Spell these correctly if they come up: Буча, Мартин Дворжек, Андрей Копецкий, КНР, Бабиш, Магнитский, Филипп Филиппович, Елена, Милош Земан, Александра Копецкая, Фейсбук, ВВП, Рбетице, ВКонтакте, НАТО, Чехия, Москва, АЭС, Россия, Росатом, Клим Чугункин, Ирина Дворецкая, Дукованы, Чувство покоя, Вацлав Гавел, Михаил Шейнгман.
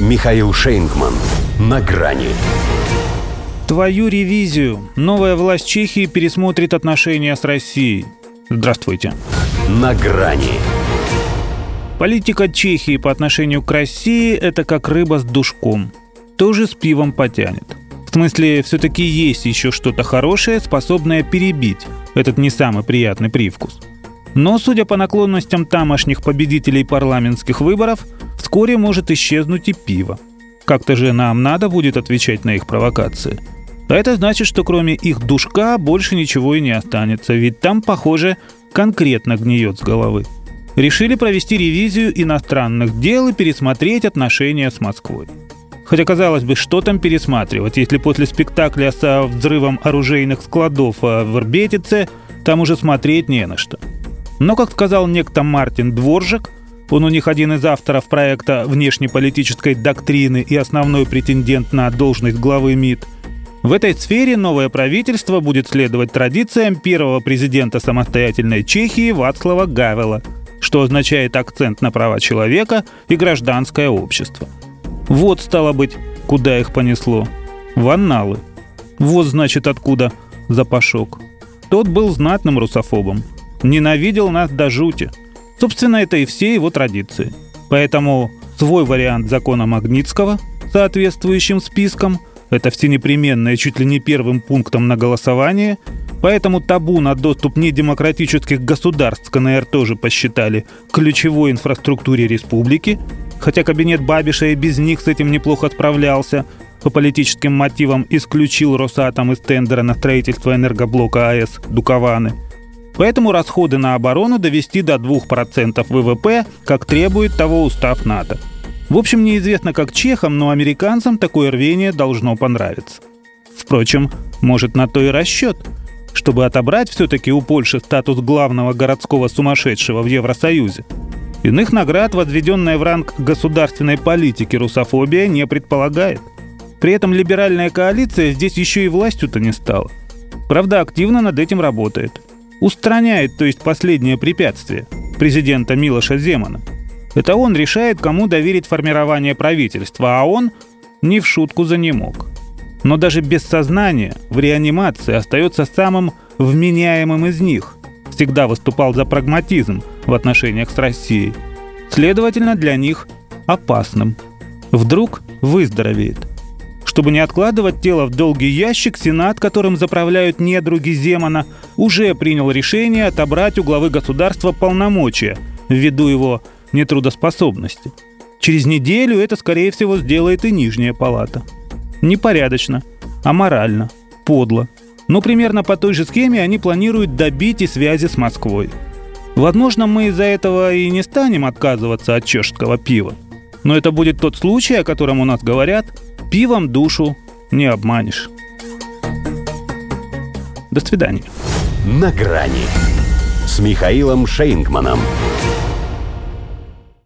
Михаил Шейнгман. На грани. Твою ревизию. Новая власть Чехии пересмотрит отношения с Россией. Здравствуйте. На грани. Политика Чехии по отношению к России – это как рыба с душком. Тоже с пивом потянет. В смысле, все-таки есть еще что-то хорошее, способное перебить этот не самый приятный привкус. Но, судя по наклонностям тамошних победителей парламентских выборов, вскоре может исчезнуть и пиво. Как-то же нам надо будет отвечать на их провокации. А это значит, что кроме их душка больше ничего и не останется, ведь там, похоже, конкретно гниет с головы. Решили провести ревизию иностранных дел и пересмотреть отношения с Москвой. Хотя, казалось бы, что там пересматривать, если после спектакля со взрывом оружейных складов в Рбетице там уже смотреть не на что. Но, как сказал некто Мартин Дворжек, он у них один из авторов проекта внешнеполитической доктрины и основной претендент на должность главы МИД, в этой сфере новое правительство будет следовать традициям первого президента самостоятельной Чехии Вацлава Гавела, что означает акцент на права человека и гражданское общество. Вот, стало быть, куда их понесло. В анналы. Вот, значит, откуда запашок. Тот был знатным русофобом. Ненавидел нас до жути. Собственно, это и все его традиции. Поэтому свой вариант закона Магнитского, соответствующим списком, это все непременное чуть ли не первым пунктом на голосование, поэтому табу на доступ недемократических государств КНР тоже посчитали ключевой инфраструктуре республики, хотя кабинет Бабиша и без них с этим неплохо справлялся, по политическим мотивам исключил Росатом из тендера на строительство энергоблока АЭС «Дукованы». Поэтому расходы на оборону довести до 2% ВВП, как требует того устав НАТО. В общем, неизвестно как чехам, но американцам такое рвение должно понравиться. Впрочем, может, на то и расчет, чтобы отобрать все-таки у Польши статус главного городского сумасшедшего в Евросоюзе. Иных наград возведенная в ранг государственной политики русофобия не предполагает. При этом либеральная коалиция здесь еще и властью-то не стала. Правда, активно над этим работает. Устраняет, то есть последнее препятствие, президента Милоша Земана. Это он решает, кому доверить формирование правительства, а он не в шутку занемог. Но даже без сознания в реанимации остается самым вменяемым из них. Всегда выступал за прагматизм в отношениях с Россией. Следовательно, для них опасным. Вдруг выздоровеет. Чтобы не откладывать тело в долгий ящик, Сенат, которым заправляют недруги Земана, уже принял решение отобрать у главы государства полномочия ввиду его нетрудоспособности. Через неделю это, скорее всего, сделает и нижняя палата. Непорядочно, аморально, подло. Но примерно по той же схеме они планируют добить и связи с Москвой. Возможно, мы из-за этого и не станем отказываться от чешского пива. Но это будет тот случай, о котором у нас говорят: пивом душу не обманешь. До свидания. На грани с Михаилом Шейнгманом.